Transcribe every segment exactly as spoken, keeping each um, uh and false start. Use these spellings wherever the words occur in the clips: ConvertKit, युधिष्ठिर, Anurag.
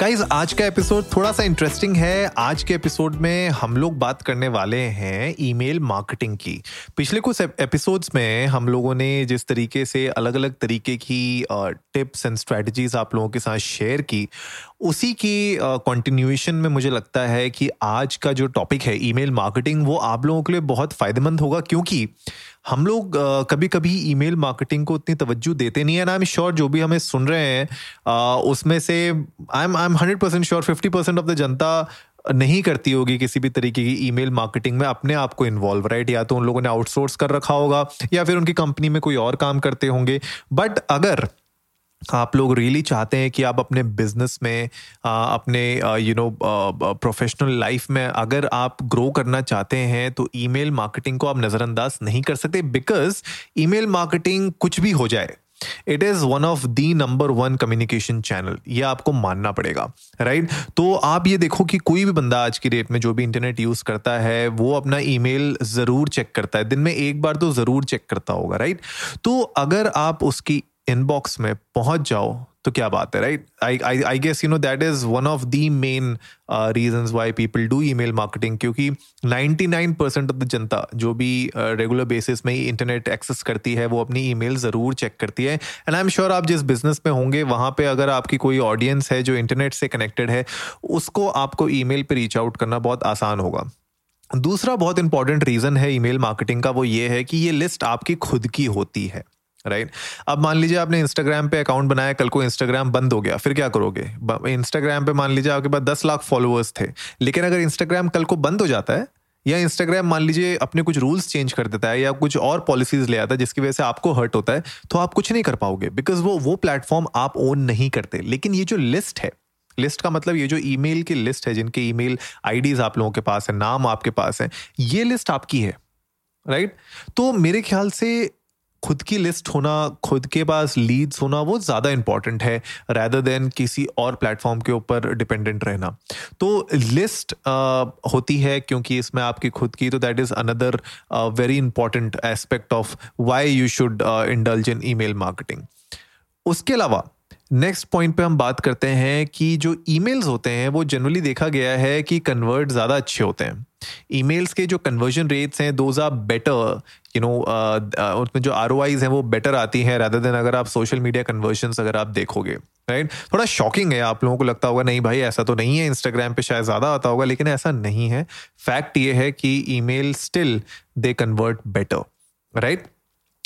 Guys, आज का episode थोड़ा सा इंटरेस्टिंग है। आज के एपिसोड में हम लोग बात करने वाले हैं ईमेल मार्केटिंग की। पिछले कुछ एपिसोड्स में हम लोगों ने जिस तरीके से अलग अलग तरीके की टिप्स एंड स्ट्रेटजीज आप लोगों के साथ शेयर की, उसी की कंटिन्यूएशन में मुझे लगता है कि आज का जो टॉपिक है ईमेल मार्केटिंग, वो आप लोगों के लिए बहुत फ़ायदेमंद होगा, क्योंकि हम लोग कभी कभी ईमेल मार्केटिंग को इतनी तवज्जो देते नहीं है। एंड आई एम श्योर जो भी हमें सुन रहे हैं उसमें से I am I am hundred percent sure fifty percent of the जनता नहीं करती होगी किसी भी तरीके की ईमेल मार्केटिंग में अपने आप को इन्वॉल्व, राइट। या तो उन लोगों ने आउटसोर्स कर रखा होगा या फिर उनकी कंपनी में कोई और काम करते होंगे। बट अगर आप लोग रियली चाहते हैं कि आप अपने बिजनेस में, अपने यू नो प्रोफेशनल लाइफ में अगर आप ग्रो करना चाहते हैं, तो ईमेल मार्केटिंग को आप नज़रअंदाज नहीं कर सकते। बिकॉज ईमेल मार्केटिंग कुछ भी हो जाए, it is one of the number one communication channel, ये आपको मानना पड़ेगा, राइट। तो आप ये देखो कि कोई भी बंदा आज की डेट में जो भी इंटरनेट यूज़ करता है वो अपना ईमेल ज़रूर चेक करता है, दिन में एक बार तो ज़रूर चेक करता होगा, राइट। तो अगर आप उसकी इनबॉक्स में पहुंच जाओ तो क्या बात है, right. I I guess you know that is one of the main reasons why people do email marketing, क्योंकि निन्यानवे परसेंट ऑफ द जनता जो भी रेगुलर बेसिस में इंटरनेट एक्सेस करती है वो अपनी ईमेल ज़रूर चेक करती है। एंड आई एम श्योर आप जिस बिजनेस में होंगे वहाँ पे अगर आपकी कोई ऑडियंस है जो इंटरनेट से कनेक्टेड है, उसको आपको ईमेल पर रीच आउट करना बहुत आसान होगा। दूसरा बहुत इंपॉर्टेंट रीज़न है ईमेल मार्केटिंग का, वो ये है कि ये लिस्ट आपकी खुद की होती है, राइट right? अब मान लीजिए आपने इंस्टाग्राम पे अकाउंट बनाया, कल को इंस्टाग्राम बंद हो गया, फिर क्या करोगे। इंस्टाग्राम पे मान लीजिए आपके पास दस लाख फॉलोअर्स थे, लेकिन अगर इंस्टाग्राम कल को बंद हो जाता है या इंस्टाग्राम मान लीजिए अपने कुछ रूल्स चेंज कर देता है या कुछ और पॉलिसीज ले आता है जिसकी वजह से आपको हर्ट होता है, तो आप कुछ नहीं कर पाओगे। बिकॉज वो वो प्लेटफॉर्म आप ओन नहीं करते। लेकिन ये जो लिस्ट है, लिस्ट का मतलब ये जो ईमेल की लिस्ट है, जिनके ईमेल आईडीज आप लोगों के पास है, नाम आपके पास है, ये लिस्ट आपकी है, राइट right? तो मेरे ख्याल से खुद की लिस्ट होना, खुद के पास लीड्स होना, वो ज़्यादा इंपॉर्टेंट है रैदर देन किसी और प्लेटफॉर्म के ऊपर डिपेंडेंट रहना। तो लिस्ट uh, होती है क्योंकि इसमें आपकी खुद की, तो that is another very important aspect of why you should indulge in email marketing. उसके अलावा नेक्स्ट पॉइंट पे हम बात करते हैं कि जो ईमेल्स होते हैं वो जनरली देखा गया है कि कन्वर्ट ज़्यादा अच्छे होते हैं। ईमेल्स के जो कन्वर्जन रेट्स हैं those are better, you know उसमें जो आर ओ आईज हैं वो बेटर आती हैं रादर देन अगर आप सोशल मीडिया कन्वर्जन्स अगर आप देखोगे, राइट। थोड़ा शॉकिंग है, आप लोगों को लगता होगा नहीं भाई ऐसा तो नहीं है, इंस्टाग्राम पे शायद ज़्यादा आता होगा, लेकिन ऐसा नहीं है। फैक्ट ये है कि email still they convert better, right.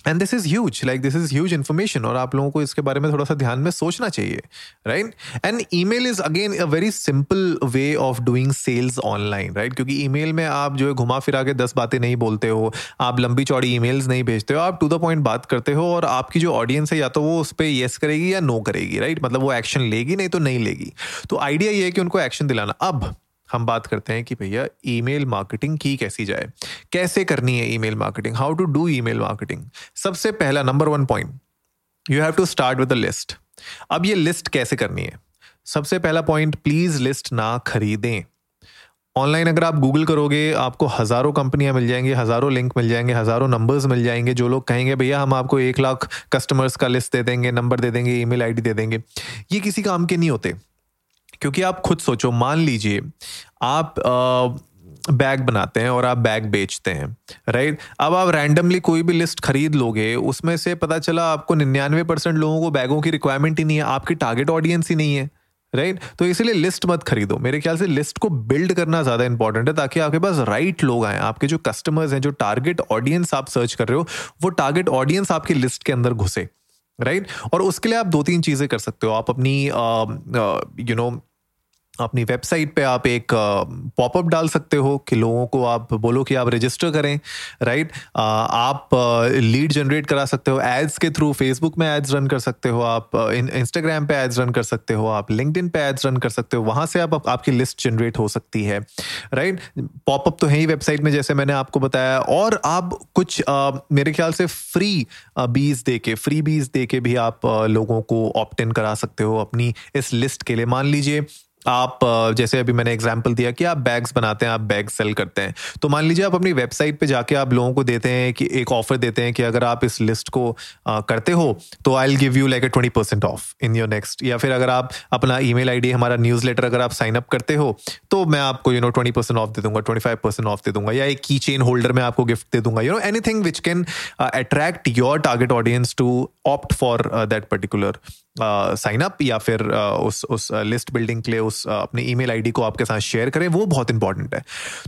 And this is huge, like this is huge information, और आप लोगों को इसके बारे में थोड़ा सा ध्यान में सोचना चाहिए, right. And email is again a very simple way of doing sales online, right. क्योंकि ईमेल में आप जो है घुमा फिरा के दस बातें नहीं बोलते हो, आप लंबी चौड़ी ईमेल्स नहीं भेजते हो, आप टू द पॉइंट बात करते हो, और आपकी जो ऑडियंस है या तो वो उस पर येस करेगी या नो करेगी, राइट। मतलब वो एक्शन लेगी नहीं तो नहीं लेगी। तो आइडिया ये है कि उनको एक्शन दिलाना। अब हम बात करते हैं कि भैया ईमेल मार्केटिंग की कैसी जाए, कैसे करनी है email marketing, how to do email marketing. सबसे पहला number one point, you have to start with a list. अब ये लिस्ट कैसे करनी है, सबसे पहला पॉइंट, प्लीज़ लिस्ट ना खरीदें। ऑनलाइन अगर आप गूगल करोगे आपको हज़ारों कंपनियां मिल जाएंगी, हज़ारों लिंक मिल जाएंगे, हज़ारों नंबर्स मिल जाएंगे, जो लोग कहेंगे भैया हम आपको एक लाख कस्टमर्स का लिस्ट दे देंगे, नंबर दे देंगे, ईमेल आईडी दे देंगे। ये किसी काम के नहीं होते, क्योंकि आप खुद सोचो, मान लीजिए आप बैग बनाते हैं और आप बैग बेचते हैं, राइट। अब आप रैंडमली कोई भी लिस्ट खरीद लोगे, उसमें से पता चला आपको निन्यानवे परसेंट लोगों को बैगों की रिक्वायरमेंट ही नहीं है, आपकी टारगेट ऑडियंस ही नहीं है, राइट। तो इसलिए लिस्ट मत खरीदो। मेरे ख्याल से लिस्ट को बिल्ड करना ज़्यादा इंपॉर्टेंट है, ताकि आपके पास राइट लोग आएँ, आपके जो कस्टमर्स हैं, जो टारगेट ऑडियंस आप सर्च कर रहे हो, वो टारगेट ऑडियंस आपकी लिस्ट के अंदर घुसे, राइट right? और उसके लिए आप दो तीन चीज़ें कर सकते हो। आप अपनी यू नो अपनी वेबसाइट पे आप एक पॉपअप डाल सकते हो कि लोगों को आप बोलो कि आप रजिस्टर करें, राइट। आप लीड जनरेट करा सकते हो एड्स के थ्रू, फेसबुक में एड्स रन कर सकते हो आप, इंस्टाग्राम पे एड्स रन कर सकते हो आप, लिंक्डइन पे एड्स रन कर सकते हो, वहाँ से आप, आप आपकी लिस्ट जनरेट हो सकती है, राइट। पॉपअप तो है ही वेबसाइट में जैसे मैंने आपको बताया, और आप कुछ आ, मेरे ख्याल से फ्री बीज दे के फ्री बीज दे के भी आप आ, लोगों को ऑप्ट इन करा सकते हो अपनी इस लिस्ट के लिए। मान लीजिए आप, जैसे अभी मैंने एग्जांपल दिया कि आप बैग्स बनाते हैं, आप बैग सेल करते हैं, तो मान लीजिए आप अपनी वेबसाइट पे जाके आप लोगों को देते हैं कि एक ऑफर देते हैं कि अगर आप इस लिस्ट को करते हो तो I will give you like a twenty percent off in your next, या फिर अगर आप अपना ईमेल आईडी, हमारा न्यूज़लेटर अगर आप साइन अप करते हो तो मैं आपको you know twenty percent off दे दूंगा, ट्वेंटी फाइव परसेंट ऑफ दे दूंगा, या एक की चेन होल्डर मैं आपको गिफ्ट दे दूंगा, you know anything which can attract your target audience to opt for that particular sign up, या फिर उस उस लिस्ट बिल्डिंग के लिए उस अपने ईमेल आईडी को आपके साथ शेयर करें, वो बहुत इंपॉर्टेंट है।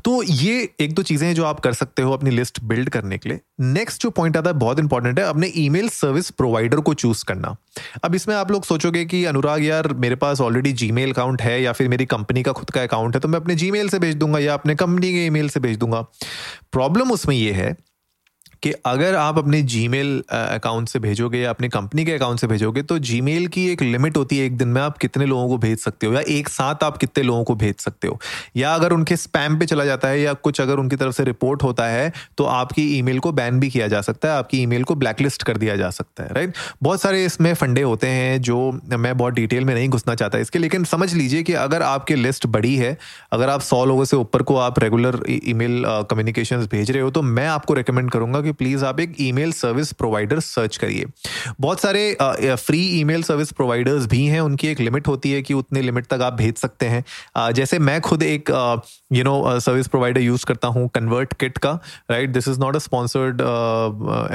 तो ये एक दो चीज़ें हैं जो आप कर सकते हो अपनी लिस्ट बिल्ड करने के लिए। नेक्स्ट जो पॉइंट आता है बहुत इंपॉर्टेंट है, अपने ईमेल सर्विस प्रोवाइडर को चूज करना। अब इसमें आप लोग सोचोगे कि अनुराग यार मेरे पास ऑलरेडी जीमेल अकाउंट है या फिर मेरी कंपनी का खुद का अकाउंट है तो मैं अपने जीमेल से भेज दूंगा या अपने कंपनी के ईमेल से भेज दूंगा। प्रॉब्लम उसमें ये है कि अगर आप अपने जीमेल अकाउंट से भेजोगे या अपने कंपनी के अकाउंट से भेजोगे तो जीमेल की एक लिमिट होती है, एक दिन में आप कितने लोगों को भेज सकते हो या एक साथ आप कितने लोगों को भेज सकते हो, या अगर उनके स्पैम पे चला जाता है या कुछ अगर उनकी तरफ से रिपोर्ट होता है तो आपकी ईमेल को बैन भी किया जा सकता है, आपकी ईमेल को ब्लैकलिस्ट कर दिया जा सकता है, राइट। बहुत सारे इसमें फंडे होते हैं जो मैं बहुत डिटेल में नहीं घुसना चाहता इसके, लेकिन समझ लीजिए कि अगर आपकी लिस्ट बड़ी है, अगर आप सौ लोगों से ऊपर को आप रेगुलर ईमेल कम्युनिकेशंस भेज रहे हो तो मैं आपको रिकमेंड करूंगा कि प्लीज आप एक ईमेल सर्विस प्रोवाइडर सर्च करिए। बहुत सारे फ्री ईमेल सर्विस प्रोवाइडर्स भी हैं, उनकी एक लिमिट होती है कि उतने लिमिट तक आप भेज सकते हैं। uh, जैसे मैं खुद एक you know service provider use करता हूँ, ConvertKit का, right. This is not a sponsored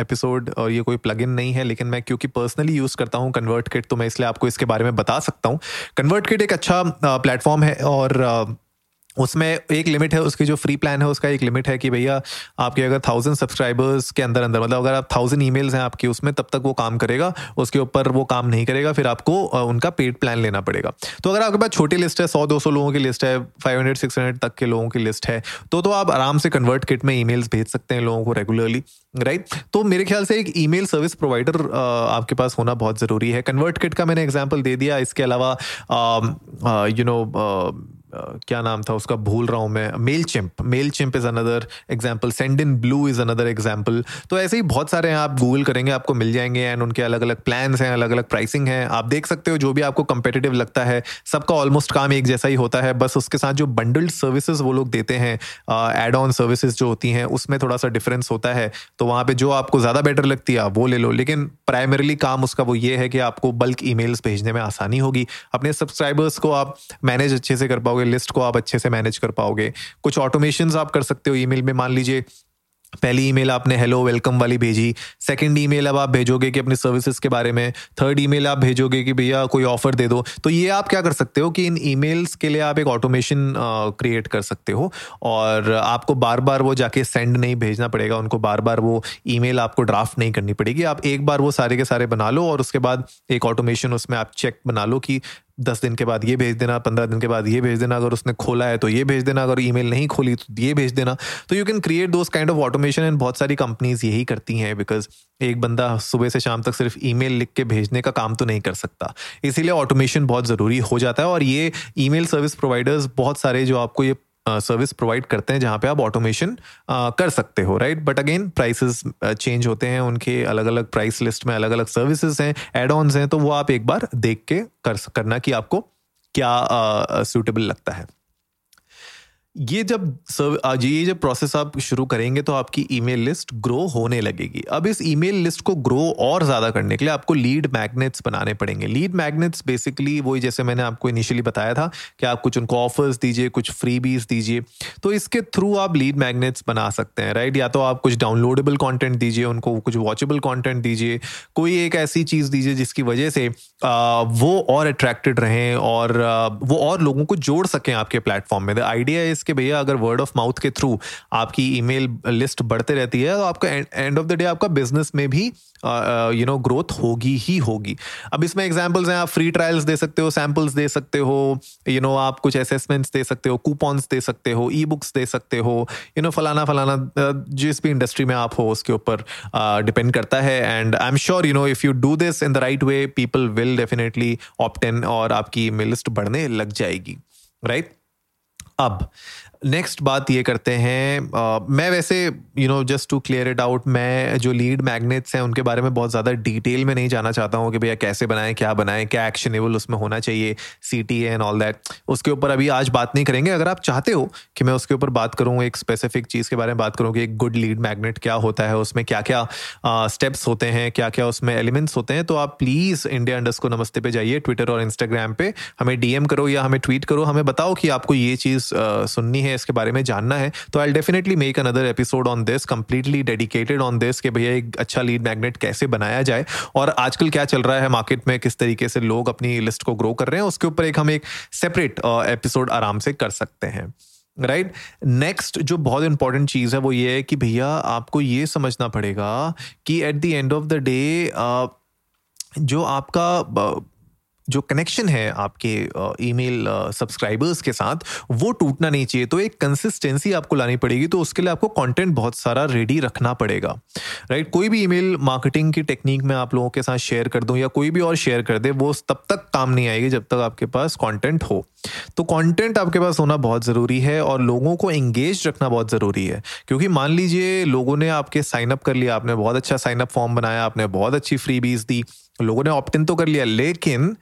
episode और ये कोई प्लगइन नहीं है, लेकिन मैं क्योंकि पर्सनली यूज करता हूँ ConvertKit तो मैं इसलिए आपको इसके बारे में बता सकता हूँ। ConvertKit एक अच्छा प्लेटफॉर्म uh, है और uh, उसमें एक लिमिट है, उसकी जो फ्री प्लान है उसका एक लिमिट है कि भैया आपके अगर थाउजेंड सब्सक्राइबर्स के अंदर अंदर मतलब अगर आप थाउजेंड ईमेल्स हैं आपकी उसमें, तब तक वो काम करेगा, उसके ऊपर वो काम नहीं करेगा, फिर आपको उनका पेड प्लान लेना पड़ेगा। तो अगर आपके पास छोटी लिस्ट है, सौ दो सौ लोगों की लिस्ट है, फाइव हंड्रेड सिक्स हंड्रेड तक के लोगों की लिस्ट है, तो, तो आप आराम से ConvertKit में ईमेल्स भेज सकते हैं लोगों को रेगुलरली, राइट। तो मेरे ख्याल से एक ईमेल सर्विस प्रोवाइडर आपके पास होना बहुत ज़रूरी है। ConvertKit का मैंने एग्जाम्पल दे दिया, इसके अलावा यू नो Uh, क्या नाम था उसका भूल रहा हूँ मैं, Mailchimp Mailchimp is another example, Sendinblue is another example. तो ऐसे ही बहुत सारे हैं, आप गूगल करेंगे आपको मिल जाएंगे एंड उनके अलग अलग प्लान्स हैं, अलग अलग प्राइसिंग है, आप देख सकते हो जो भी आपको कंपेटिटिव लगता है। सबका ऑलमोस्ट काम एक जैसा ही होता है, बस उसके साथ जो बंडल्ड सर्विसेज वो लोग देते हैं, एड ऑन सर्विसेज जो होती हैं उसमें थोड़ा सा डिफरेंस होता है, तो वहाँ पर जो आपको ज़्यादा बेटर लगती है वो ले लो। लेकिन प्राइमरीली काम उसका वो ये है कि आपको बल्क ईमेल्स भेजने में आसानी होगी, अपने सब्सक्राइबर्स को आप मैनेज अच्छे से कर पाओगे, लिस्ट को आप अच्छे से मैनेज कर पाओगे। कुछ ऑटोमेशंस आप कर सकते हो ईमेल में। मान लीजिए पहली ईमेल आपने हेलो वेलकम वाली भेजी, सेकंड ईमेल अब आप भेजोगे कि अपने सर्विसेज के बारे में, थर्ड ईमेल आप भेजोगे कि भैया कोई ऑफर दे दो। तो ये आप क्या कर सकते हो कि इन ईमेल्स के लिए आप एक ऑटोमेशन क्रिएट कर सकते हो और आपको बार बार वो जाके सेंड नहीं भेजना पड़ेगा, उनको बार बार वो ईमेल आपको ड्राफ्ट नहीं करनी पड़ेगी। आप एक बार वो सारे के सारे बना लो और उसके बाद एक ऑटोमेशन उसमें आप चेक बना लो कि दस दिन के बाद ये भेज देना, पंद्रह दिन के बाद ये भेज देना, अगर उसने खोला है तो ये भेज देना, अगर ईमेल नहीं खोली तो ये भेज देना। तो you can create those kind of automation and बहुत सारी कंपनीज यही करती हैं, बिकॉज एक बंदा सुबह से शाम तक सिर्फ ईमेल लिख के भेजने का काम तो नहीं कर सकता, इसीलिए ऑटोमेशन बहुत ज़रूरी हो जाता है। और ये ईमेल सर्विस प्रोवाइडर्स बहुत सारे जो आपको ये सर्विस प्रोवाइड करते हैं जहाँ पे आप ऑटोमेशन कर सकते हो, right. But again prices change होते हैं, उनके अलग अलग प्राइस लिस्ट में अलग अलग सर्विसेज हैं, एड ऑन्स हैं, तो वो आप एक बार देख के कर करना कि आपको क्या सूटेबल लगता है। ये जब सर्व ये जब प्रोसेस आप शुरू करेंगे तो आपकी ईमेल लिस्ट ग्रो होने लगेगी। अब इस ईमेल लिस्ट को ग्रो और ज़्यादा करने के लिए आपको लीड मैग्नेट्स बनाने पड़ेंगे। लीड मैग्नेट्स बेसिकली वही जैसे मैंने आपको इनिशियली बताया था कि आप कुछ उनको ऑफर्स दीजिए, कुछ फ्रीबीज दीजिए, तो इसके थ्रू आप लीड मैग्नेट्स बना सकते हैं, राइट। या तो आप कुछ डाउनलोडेबल कॉन्टेंट दीजिए उनको, कुछ वॉचेबल कॉन्टेंट दीजिए, कोई एक ऐसी चीज़ दीजिए जिसकी वजह से वो और अट्रैक्टेड रहें और वो और लोगों को जोड़ सकें आपके प्लेटफॉर्म में। द आइडिया इज बेस के भैया अगर वर्ड ऑफ माउथ के थ्रू आपकी ईमेल लिस्ट बढ़ते रहती है तो आपका एंड ऑफ द डे आपका बिजनेस में भी यू नो ग्रोथ होगी ही होगी। अब इसमें एग्जांपल्स हैं, आप फ्री ट्रायल्स दे सकते हो, सैंपल्स दे सकते हो, यू you नो know, आप कुछ असेसमेंट्स दे सकते हो, कूपन्स दे सकते हो, ई बुक्स दे सकते हो, यू नो फलाना फलाना जिस भी इंडस्ट्री में आप हो उसके ऊपर डिपेंड करता है। And I am sure you know if you do this in the right way people will definitely opt in और आपकी ईमेल लिस्ट बढ़ने लग जाएगी, राइट right? अब नेक्स्ट बात ये करते हैं, uh, मैं वैसे you know just to clear it out, मैं जो लीड मैग्नेट्स हैं उनके बारे में बहुत ज़्यादा डिटेल में नहीं जाना चाहता हूँ कि भैया कैसे बनाएं, क्या बनाएं, क्या एक्शनेबल उसमें होना चाहिए, C T and all that, उसके ऊपर अभी आज बात नहीं करेंगे। अगर आप चाहते हो कि मैं उसके ऊपर बात करूँ, एक स्पेसिफिक चीज़ के बारे में बात करूँ कि एक गुड लीड मैग्नेट क्या होता है, उसमें क्या क्या स्टेप्स uh, होते हैं, क्या क्या उसमें एलिमेंट्स होते हैं, तो आप प्लीज़ इंडिया अंडरस्कोर नमस्ते पे जाइए ट्विटर और इंस्टाग्राम पे, हमें डीएम करो या हमें ट्वीट करो, हमें बताओ कि आपको ये चीज़ सुननी है, इसके बारे में जानना है, तो I definitely make another episode on this, completely dedicated on this कि भैया एक अच्छा लीड मैग्नेट कैसे बनाया जाए और आजकल क्या चल रहा है मार्केट में, किस तरीके से लोग अपनी लिस्ट को ग्रो कर रहे हैं, उसके ऊपर एक हम एक सेपरेट एपिसोड आराम से कर सकते हैं, राइट। नेक्स्ट जो बहुत इंपॉर्टेंट चीज़ है वो ये है कि भैया आपको ये समझना पड़ेगा कि at the end of the day जो आपका uh, जो कनेक्शन है आपके ईमेल सब्सक्राइबर्स के साथ वो टूटना नहीं चाहिए, तो एक कंसिस्टेंसी आपको लानी पड़ेगी, तो उसके लिए आपको कंटेंट बहुत सारा रेडी रखना पड़ेगा, राइट। कोई भी ईमेल मार्केटिंग की टेक्निक मैं आप लोगों के साथ शेयर कर दूं या कोई भी और शेयर कर दे वो तब तक काम नहीं आएगी जब तक आपके पास कंटेंट हो, तो कंटेंट आपके पास होना बहुत ज़रूरी है और लोगों को एंगेज रखना बहुत ज़रूरी है, क्योंकि मान लीजिए लोगों ने आपके साइनअप कर लिया, आपने बहुत अच्छा साइनअप फॉर्म बनाया, आपने बहुत अच्छी फ्रीबीज दी, लोगों ने ऑप्ट इन तो कर लिया, लेकिन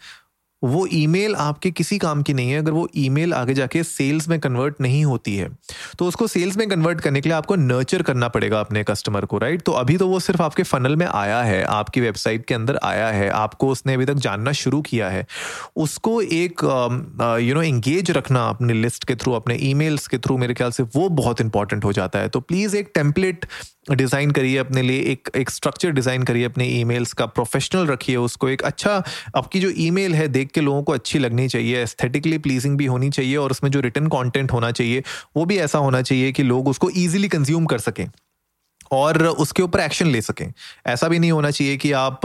वो ईमेल आपके किसी काम की नहीं है, अगर वो ईमेल आगे जाके सेल्स में कन्वर्ट नहीं होती है, तो उसको सेल्स में कन्वर्ट करने के लिए आपको नर्चर करना पड़ेगा अपने कस्टमर को, राइट। तो अभी तो वो सिर्फ आपके फनल में आया है, आपकी वेबसाइट के अंदर आया है, आपको उसने अभी तक जानना शुरू किया है, उसको एक यू नो एंगेज रखना अपने लिस्ट के थ्रू, अपने ईमेल्स के थ्रू, मेरे ख्याल से वो बहुत इंपॉर्टेंट हो जाता है। तो प्लीज़ एक टेम्पलेट डिज़ाइन करिए अपने लिए, एक एक स्ट्रक्चर डिज़ाइन करिए अपने ईमेल्स का, प्रोफेशनल रखिए उसको, एक अच्छा आपकी जो ईमेल है देख के लोगों को अच्छी लगनी चाहिए, एस्थेटिकली प्लीजिंग भी होनी चाहिए और उसमें जो रिटन कंटेंट होना चाहिए वो भी ऐसा होना चाहिए कि लोग उसको ईजिली कंज्यूम कर सकें और उसके ऊपर एक्शन ले सकें। ऐसा भी नहीं होना चाहिए कि आप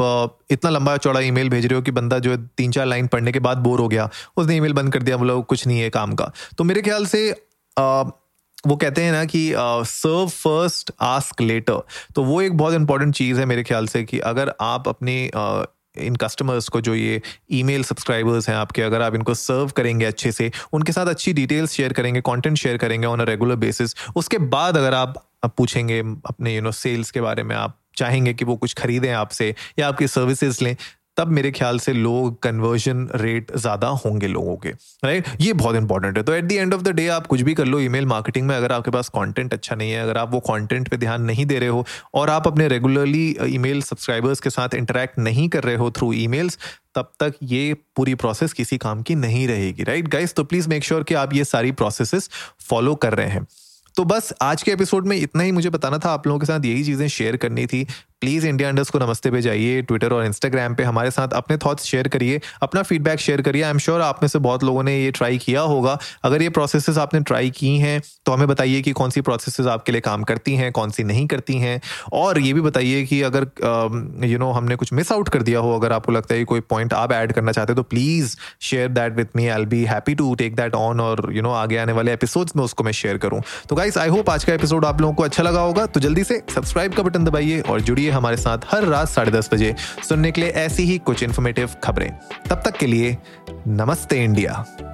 इतना लंबा चौड़ा ईमेल भेज रहे हो कि बंदा जो है तीन चार लाइन पढ़ने के बाद बोर हो गया, उसने ईमेल बंद कर दिया, बोला कुछ नहीं है काम का। तो मेरे ख्याल से आ, वो कहते हैं ना कि सर्व फर्स्ट आस्क लेटर, तो वो एक बहुत इंपॉर्टेंट चीज़ है मेरे ख्याल से कि अगर आप अपने uh, इन कस्टमर्स को जो ये ईमेल सब्सक्राइबर्स हैं आपके, अगर आप इनको सर्व करेंगे अच्छे से, उनके साथ अच्छी डिटेल्स शेयर करेंगे, कंटेंट शेयर करेंगे ऑन अ रेगुलर बेसिस, उसके बाद अगर आप पूछेंगे अपने यू नो सेल्स के बारे में, आप चाहेंगे कि वो कुछ खरीदें आपसे या आपकी सर्विसेज लें, तब मेरे ख्याल से लोग कन्वर्जन रेट ज़्यादा होंगे लोगों के, राइट। ये बहुत इंपॉर्टेंट है। तो at the end of the day आप कुछ भी कर लो ईमेल मार्केटिंग में, अगर आपके पास कंटेंट अच्छा नहीं है, अगर आप वो कंटेंट पे ध्यान नहीं दे रहे हो और आप अपने रेगुलरली ईमेल सब्सक्राइबर्स के साथ इंटरेक्ट नहीं कर रहे हो थ्रू ईमेल्स, तब तक ये पूरी प्रोसेस किसी काम की नहीं रहेगी, राइट गाइस। तो प्लीज़ मेक श्योर कि आप ये सारी प्रोसेसेस फॉलो कर रहे हैं। तो बस आज के एपिसोड में इतना ही मुझे बताना था, आप लोगों के साथ यही चीज़ें शेयर करनी थी। प्लीज़ इंडिया अंडरस्कोर नमस्ते पे जाइए, ट्विटर और इंस्टाग्राम पे हमारे साथ अपने थॉट्स शेयर करिए, अपना फीडबैक शेयर करिए। आई एम श्योर आप में से बहुत लोगों ने ये ट्राई किया होगा। अगर ये प्रोसेसेस आपने ट्राई की हैं तो हमें बताइए कि कौन सी प्रोसेसेस आपके लिए काम करती हैं, कौन सी नहीं करती हैं, और ये भी बताइए कि अगर यू नो हमने कुछ मिस आउट कर दिया हो, अगर आपको लगता है कोई पॉइंट आप ऐड करना चाहते हो तो please share that with me, I will be happy to take that on और यू नो आगे आने वाले एपिसोड्स में उसको मैं शेयर करूँ। तो गाइस आई होप आज का एपिसोड आप लोगों को अच्छा लगा होगा, तो जल्दी से सब्सक्राइब का बटन दबाइए और जुड़िए हमारे साथ हर रात साढ़े दस बजे सुनने के लिए ऐसी ही कुछ इन्फॉर्मेटिव खबरें। तब तक के लिए नमस्ते इंडिया।